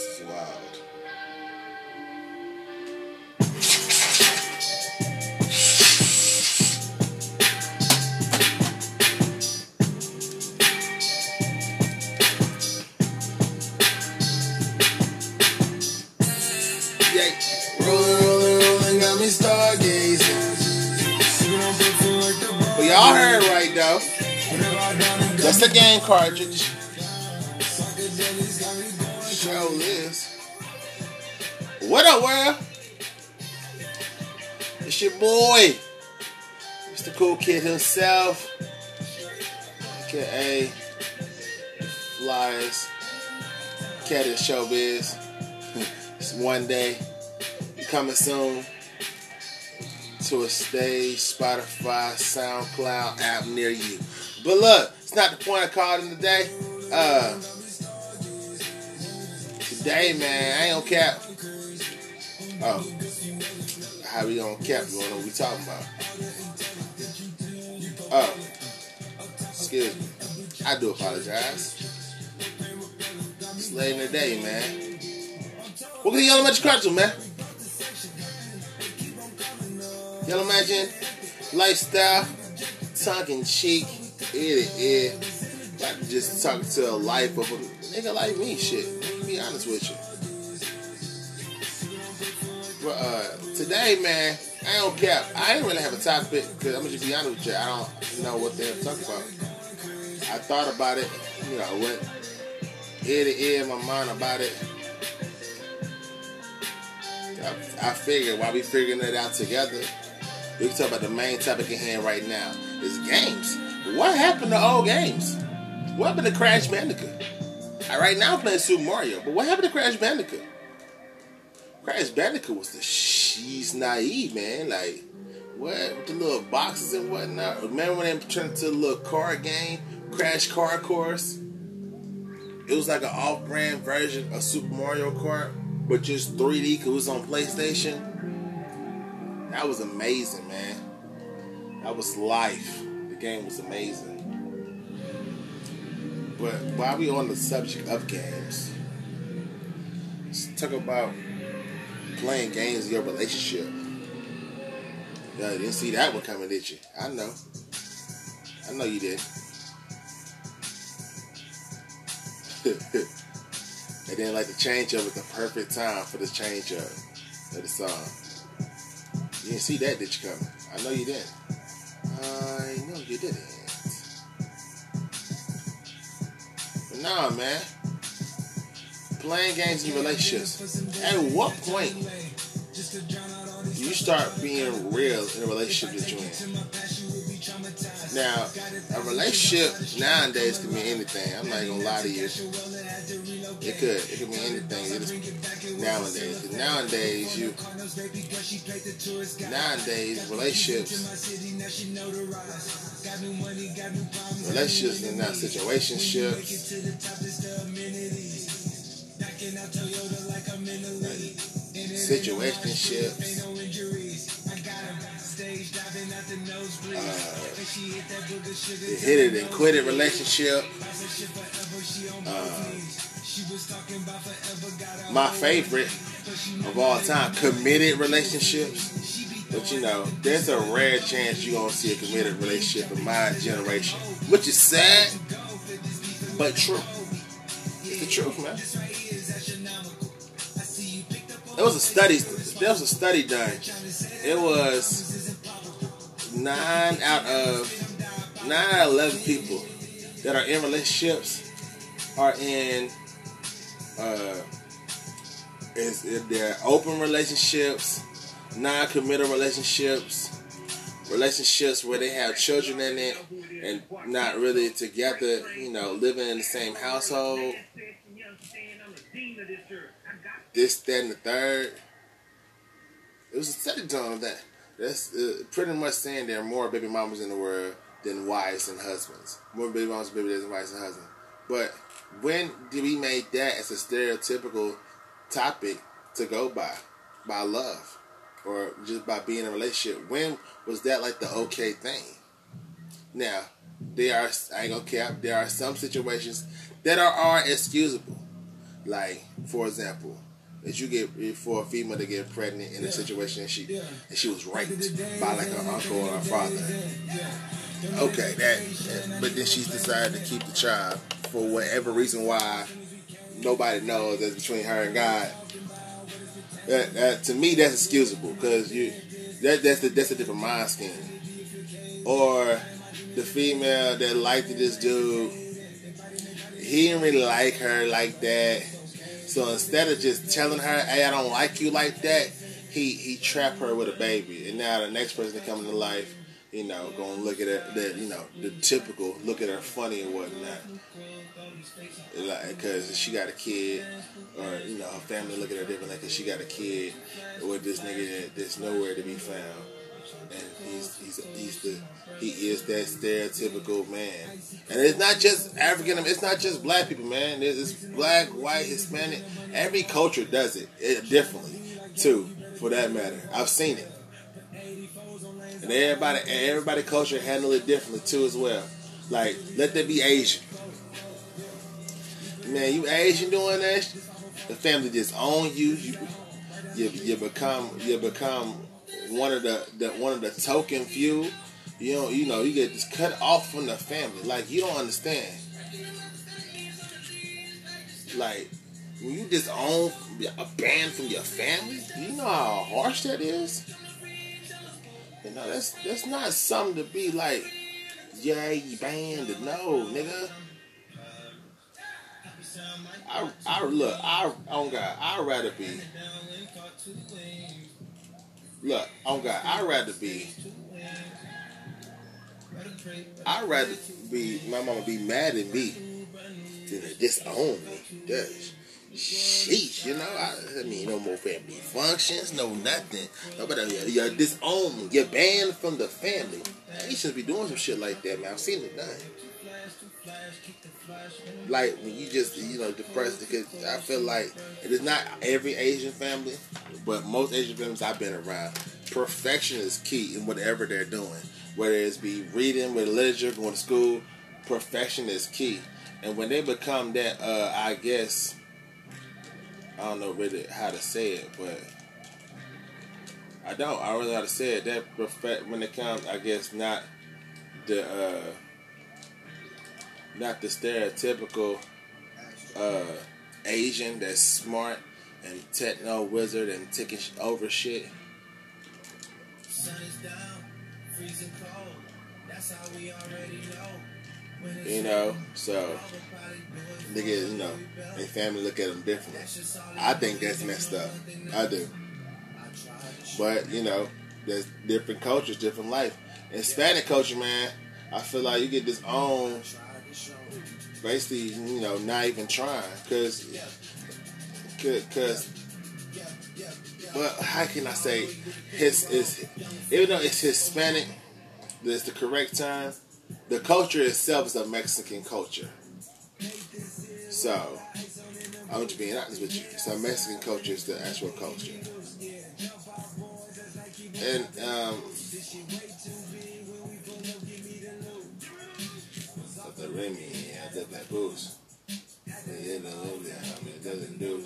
This is wild. Y'all heard right though. That's the game cartridge. Show this. What up, world? It's your boy, Mr. Cool Kid himself, aka Flyers Cat in Showbiz. It's one day coming soon. To a stage, Spotify, SoundCloud app near you. But look, it's not the point I called in today. Today, man, I ain't gonna cap. Oh, how we gonna cap? You know what we talking about? Oh, excuse me. I do apologize. It's late in the day, man. We're gonna get Elementary Chronicles, man. Y'all imagine lifestyle, tongue in cheek, ear to ear, like just talking to a life of a nigga like me, shit. Let me be honest with you. But today, man, I don't care. I ain't really have a topic because I'm gonna just be honest with you. I don't know what the hell to talk about. I thought about it, you know, I went ear to ear in my mind about it. I figured while we figuring it out together. We can talk about the main topic at hand right now is games. What happened to old games? What happened to Crash Bandicoot? Right now I'm playing Super Mario, but what happened to Crash Bandicoot? Crash Bandicoot was the she's naive, man. Like, what? With the little boxes and whatnot. Remember when they turned into a little car game? Crash Car Course? It was like an off-brand version of Super Mario Kart, but just 3D because it was on PlayStation. That was amazing, man. That was life. The game was amazing. But while we on the subject of games, let's talk about playing games in your relationship. You didn't see that one coming, did you? I know you did. They didn't like the change up at the perfect time for the change up of the song. You didn't see that, did you, coming? I know you didn't. I know you didn't. But nah, man. Playing games in relationships. At what point you start being real in a relationship that you're in? Now, a relationship nowadays can mean anything. I'm not gonna lie to you. It could mean anything. Nowadays, relationships are not situationships. Situationships. Hit it and quit it relationship. My favorite of all time, committed relationships. But you know, there's a rare chance you're gonna see a committed relationship in my generation, which is sad, but true. It's the truth, man. There was a study done. It was 9 out of 11 people that are in relationships are in they're open relationships, non-committal relationships where they have children in it and not really together, you know, living in the same household, this, that, and the third. It was a study done on that. That's pretty much saying there are more baby mamas in the world than wives and husbands. More baby mamas and baby dads than wives and husbands. But when did we make that as a stereotypical topic to go by love, or just by being in a relationship? When was that like the okay thing? Now, there are some situations that are excusable. Like, for example, that you get for a female to get pregnant in a situation and she was raped by like her uncle or her father. Okay, but then she's decided to keep the child for whatever reason why nobody knows. That's between her and God. That to me, that's excusable because that's a different mind scheme. Or the female that liked this dude, he didn't really like her like that. So instead of just telling her, hey, I don't like you like that, he trapped her with a baby. And now the next person that comes into life, you know, going to look at her, the typical, look at her funny and whatnot. Because like, she got a kid, or, you know, her family look at her differently because she got a kid with this nigga that's nowhere to be found. And he is that stereotypical man. And it's not just African, it's not just black people, man. It's black, white, Hispanic. Every culture does it differently, too, for that matter. I've seen it. And everybody culture handle it differently, too, as well. Like, let that be Asian. Man, you Asian doing that, the family just own you. You become one of the token few. You know you get just cut off from the family. Like, you don't understand. Like, when you disown, banned from your family, you know how harsh that is. You know that's not something to be like, yeah, you banned. No, nigga. I'd rather be my mama be mad at me than to disown me. Sheesh, you know, I mean, no more family functions, no nothing. Nobody, you're disowned, you're banned from the family. Man, you shouldn't be doing some shit like that, man. I've seen it done. Like, when you just, you know, depressed, because I feel like it is not every Asian family, but most Asian families I've been around, perfection is key in whatever they're doing. Whether it's be reading, with literature, going to school, perfection is key. And when they become that, I guess, I don't know really how to say it, but I don't really know how to say it. That perfect when it comes, I guess, not the stereotypical Asian that's smart and techno wizard and taking over shit. You know, so niggas, you know, their family look at them differently. I think that's messed up. I do. But, you know, there's different cultures, different life. Hispanic culture, man, I feel like you get this own. Basically, you know, not even trying, cause, but how can I say, even though it's Hispanic, that's the correct term. The culture itself is a Mexican culture. So, I'm just being honest with you. So, Mexican culture is the actual culture, and the Remy and the Black Boots. Yeah, the Lily, I mean, it doesn't do.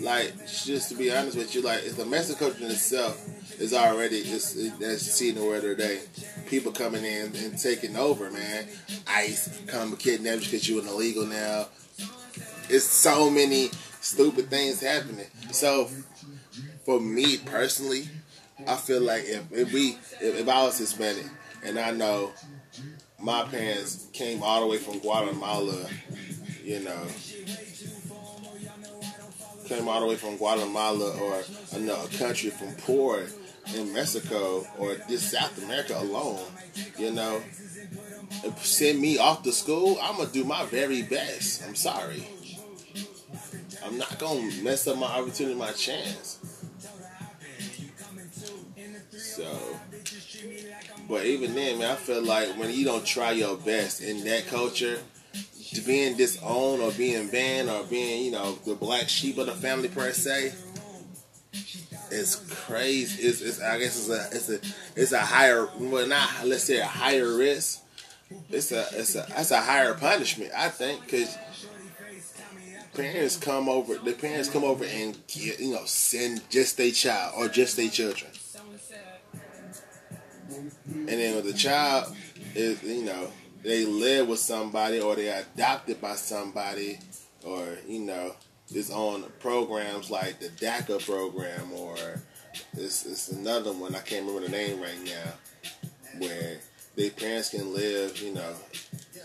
Like, just to be honest with you, like, it's the Mexican culture in itself is already, that's seen the word of the day. People coming in and taking over, man. ICE come kidnap you because you're an illegal now. It's so many stupid things happening. So, for me personally, I feel like if I was Hispanic and I know my parents came all the way from Guatemala, you know, or a country from poor in Mexico or this South America alone, you know, send me off to school, I'm going to do my very best. I'm sorry. I'm not going to mess up my opportunity, my chance. So, but even then, man, I feel like when you don't try your best in that culture, being disowned or being banned or being, you know, the black sheep of the family per se, it's crazy. It's I guess it's a higher, well, not let's say a higher risk, That's a higher punishment, I think, because the parents come over and get, send just their child or just their children, and then when the child is, they live with somebody or they are adopted by somebody, or it's on programs like the DACA program, or it's another one I can't remember the name right now, where their parents can live,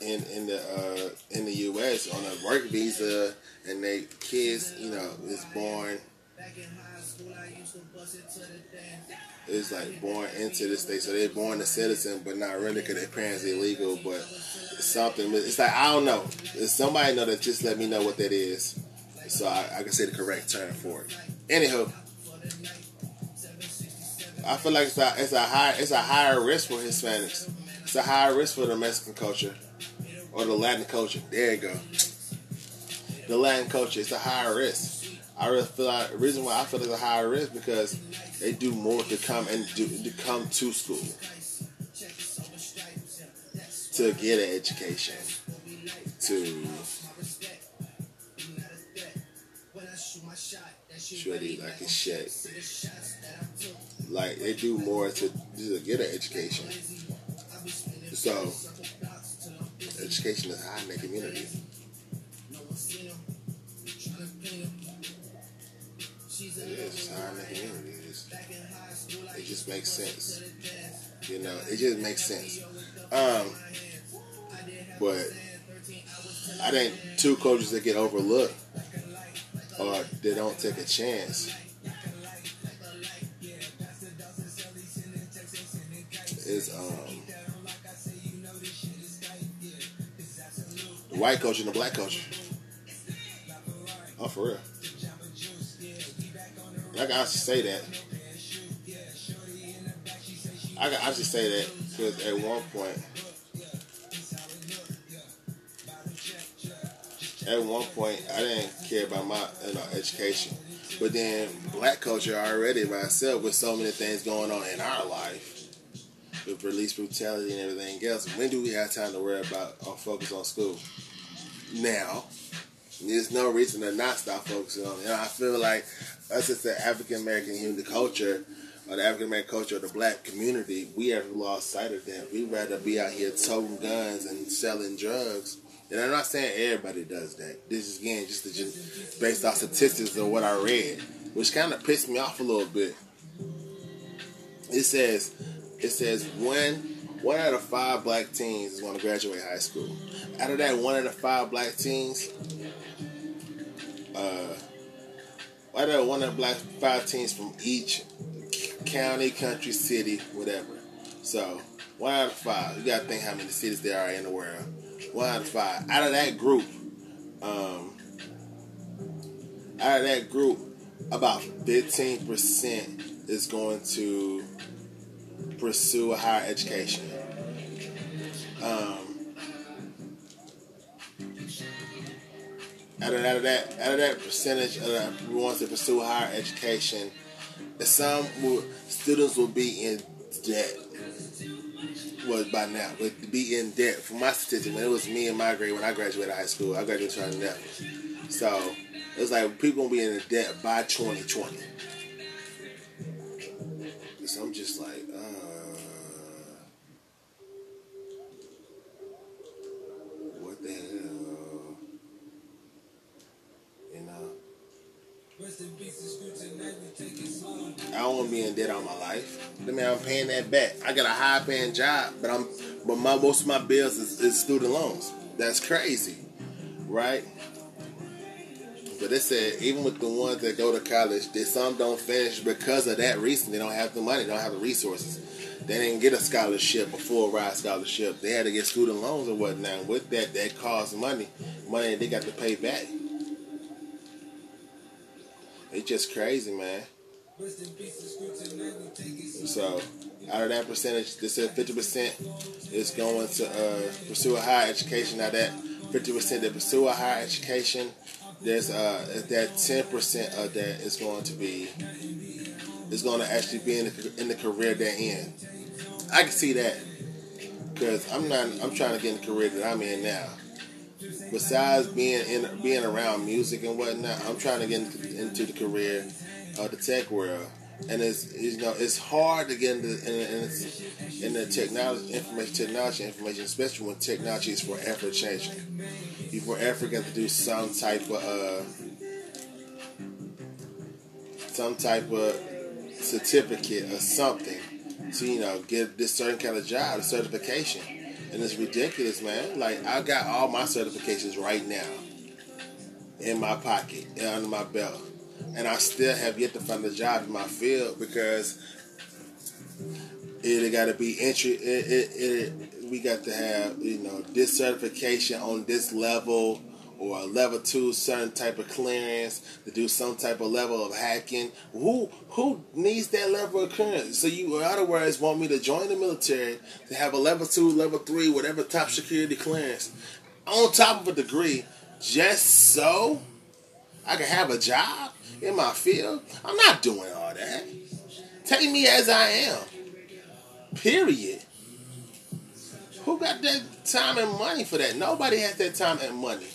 in the U.S. on a work visa, and their kids, is born. It's like born into the state, so they're born a citizen, but not really because their parents are illegal. But it's something. It's like I don't know. If somebody know that, just let me know what that is, so I can say the correct term for it. Anywho, I feel like it's a higher risk for Hispanics. It's a higher risk for the Mexican culture or the Latin culture. There you go. The Latin culture. It's a higher risk. I really feel like the reason why I feel it's a higher risk because they do more to come to school to get an education, to surely like his shit. Like they do more to get an education. So education is high in the community. Yes, high in the community. It just makes sense. It just makes sense. But I think two coaches that get overlooked or they don't take a chance is the white culture and the black culture. Oh, for real. I just say that because at one point, I didn't care about my education, but then black culture already by itself with so many things going on in our life. With police brutality and everything else, when do we have time to worry about or focus on school? Now, there's no reason to not stop focusing on it. I feel like us as the African American human culture, or the African American culture, or the black community, we have lost sight of that. We'd rather be out here toting guns and selling drugs. And I'm not saying everybody does that. This is again just based off statistics of what I read, which kind of pissed me off a little bit. It says one out of five black teens is going to graduate high school. Out of that, one out of five black teens, five teens from each county, country, city, whatever. So, one out of five. You got to think how many cities there are in the world. One out of five. Out of that group, about 15% is going to pursue a higher education. Out of that percentage of who wants to pursue higher education, students will be in debt. Well, by now, but be in debt. For my statistic, when it was me and my grade when I graduated high school, I graduated 2011. So it's like people gonna be in debt by 2020. So I'm just like, what the hell? I don't want to be in debt all my life. I mean, I'm paying that back. I got a high paying job, but most of my bills is student loans. That's crazy, right? But it said even with the ones that go to college, that some don't finish because of that reason. They don't have the money, they don't have the resources. They didn't get a scholarship, a full ride scholarship. They had to get student loans or whatnot. With that, that costs money they got to pay back. It's just crazy, man. So, out of that percentage, they said 50% is going to pursue a higher education. Out of that 50% that pursue a higher education, there's that 10% of that is going to actually be in the career they're in. I can see that. because I'm trying to get in the career that I'm in now. Besides being around music and whatnot, I'm trying to get into the career of the tech world, and it's hard to get into the technology, information, especially when technology is forever changing. You forever got to do some type of certificate or something to get this certain kind of job, a certification. And it's ridiculous, man. Like, I got all my certifications right now in my pocket, under my belt. And I still have yet to find a job in my field because it got to be entry. We got to have, this certification on this level or a level 2 certain type of clearance to do some type of level of hacking. Who needs that level of clearance? So you, in other words, want me to join the military to have a level 2, level 3, whatever top security clearance on top of a degree just so I can have a job in my field? I'm not doing all that. Take me as I am. Period. Who got that time and money for that? Nobody has that time and money.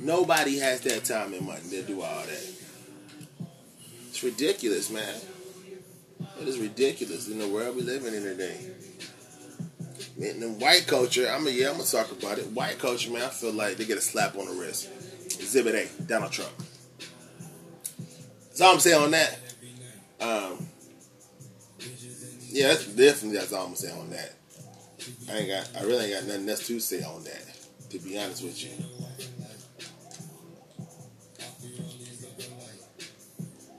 Nobody has that time and money to do all that. It's ridiculous, man. It is ridiculous in the world we living in today. In the white culture, I'm gonna talk about it. White culture, man, I feel like they get a slap on the wrist. Exhibit A, Donald Trump. That's all I'm saying on that. Yeah, that's all I'm saying on that. I really ain't got nothing else to say on that, to be honest with you.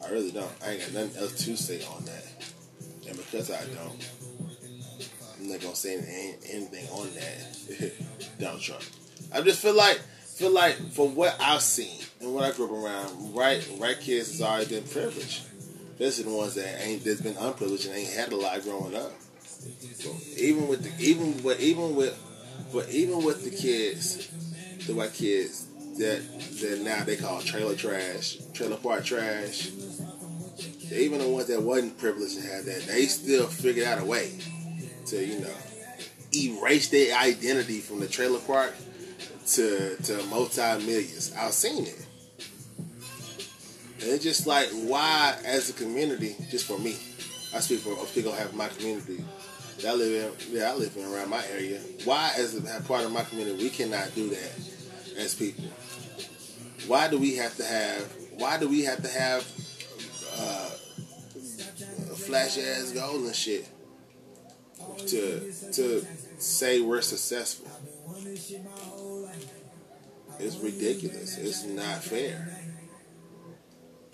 I really don't. I ain't got nothing else to say on that. And because I don't, I'm not going to say anything on that. Donald Trump. I just feel like for what I've seen and what I grew up around, right kids has already been privileged. These are the ones that's been unprivileged and ain't had a lot growing up. So even with the kids, the white kids that now they call trailer park trash, even the ones that wasn't privileged and had that, they still figured out a way to, erase their identity from the trailer park to multi-millions. I've seen it. And it's just like, why as a community, just for me, I speak on half my community that I live in around my area, why as a part of my community we cannot do that as people? Why do we have to have flashy ass goals and shit to say we're successful? It's ridiculous. It's not fair.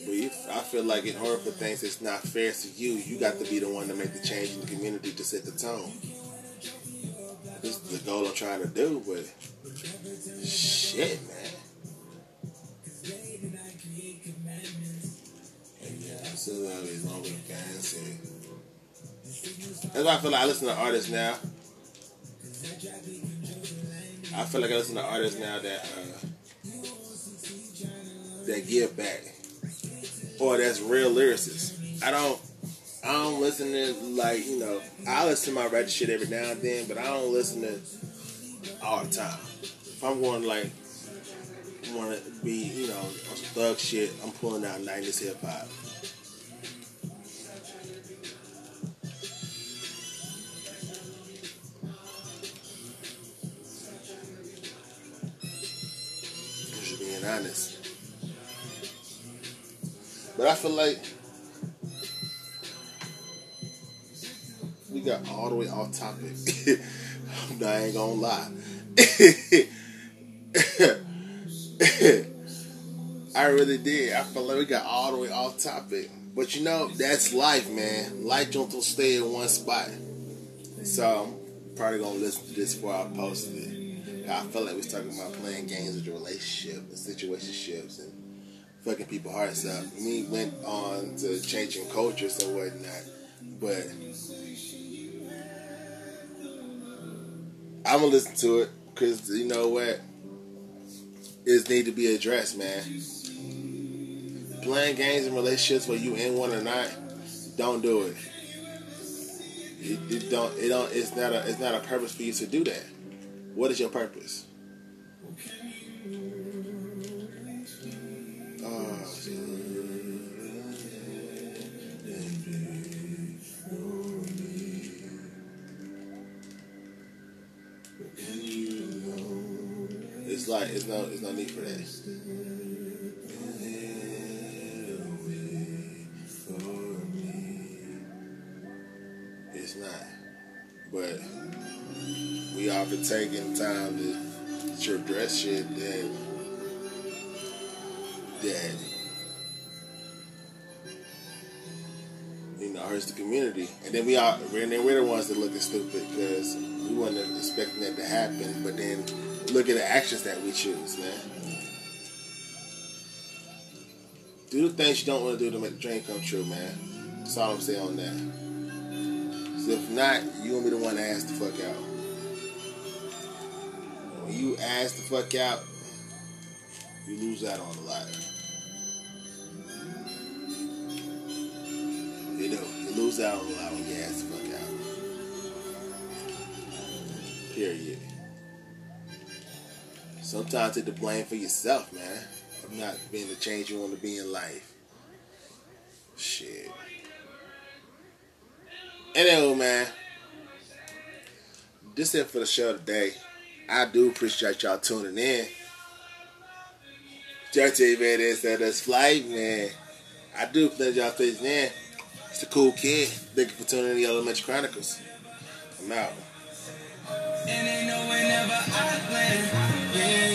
I feel like in order for things that's not fair to you got to be the one to make the change in the community to set the tone. This is the goal I'm trying to do, but shit, man. And yeah, I still love these longer bands. That's why I feel like I listen to artists now. I feel like I listen to artists now that give back. Or that's real lyricists. I don't listen to I listen to my ratchet shit every now and then, but I don't listen to it all the time. If I'm going to on some thug shit, I'm pulling out 90s hip hop. Just being honest. But I feel like we got all the way off topic. I ain't gonna lie. I really did. I feel like we got all the way off topic. But that's life, man. Life don't stay in one spot. So I'm probably gonna listen to this before I post it. I feel like we're talking about playing games with your relationship and situationships and fucking people's hearts up. We went on to changing cultures and whatnot, but I'm gonna listen to it because you know what? It needs to be addressed, man. Playing games and relationships where you in one or not, don't do it. It's not a purpose for you to do that. What is your purpose? It's like it's no need for that. But we often taking time to address shit that hurts the community, and then we're the ones that looking stupid because we wasn't expecting that to happen. But then look at the actions that we choose, man. Do the things you don't want to do to make the dream come true, man. That's all I'm saying on that. If not, you gonna be the one to ask the fuck out. When you ask the fuck out, you lose out on a lot. You know, you lose out on a lot when you ask the fuck out. Period. Sometimes take the blame for yourself, man. I'm not being the change you want to be in life. Shit. Anyway, man, this is it for the show today. I do appreciate y'all tuning in. J.T.V., man, that's flight, man. I do appreciate y'all tuning in. It's a cool kid. Thank you for tuning in to Elementary Chronicles. I'm out.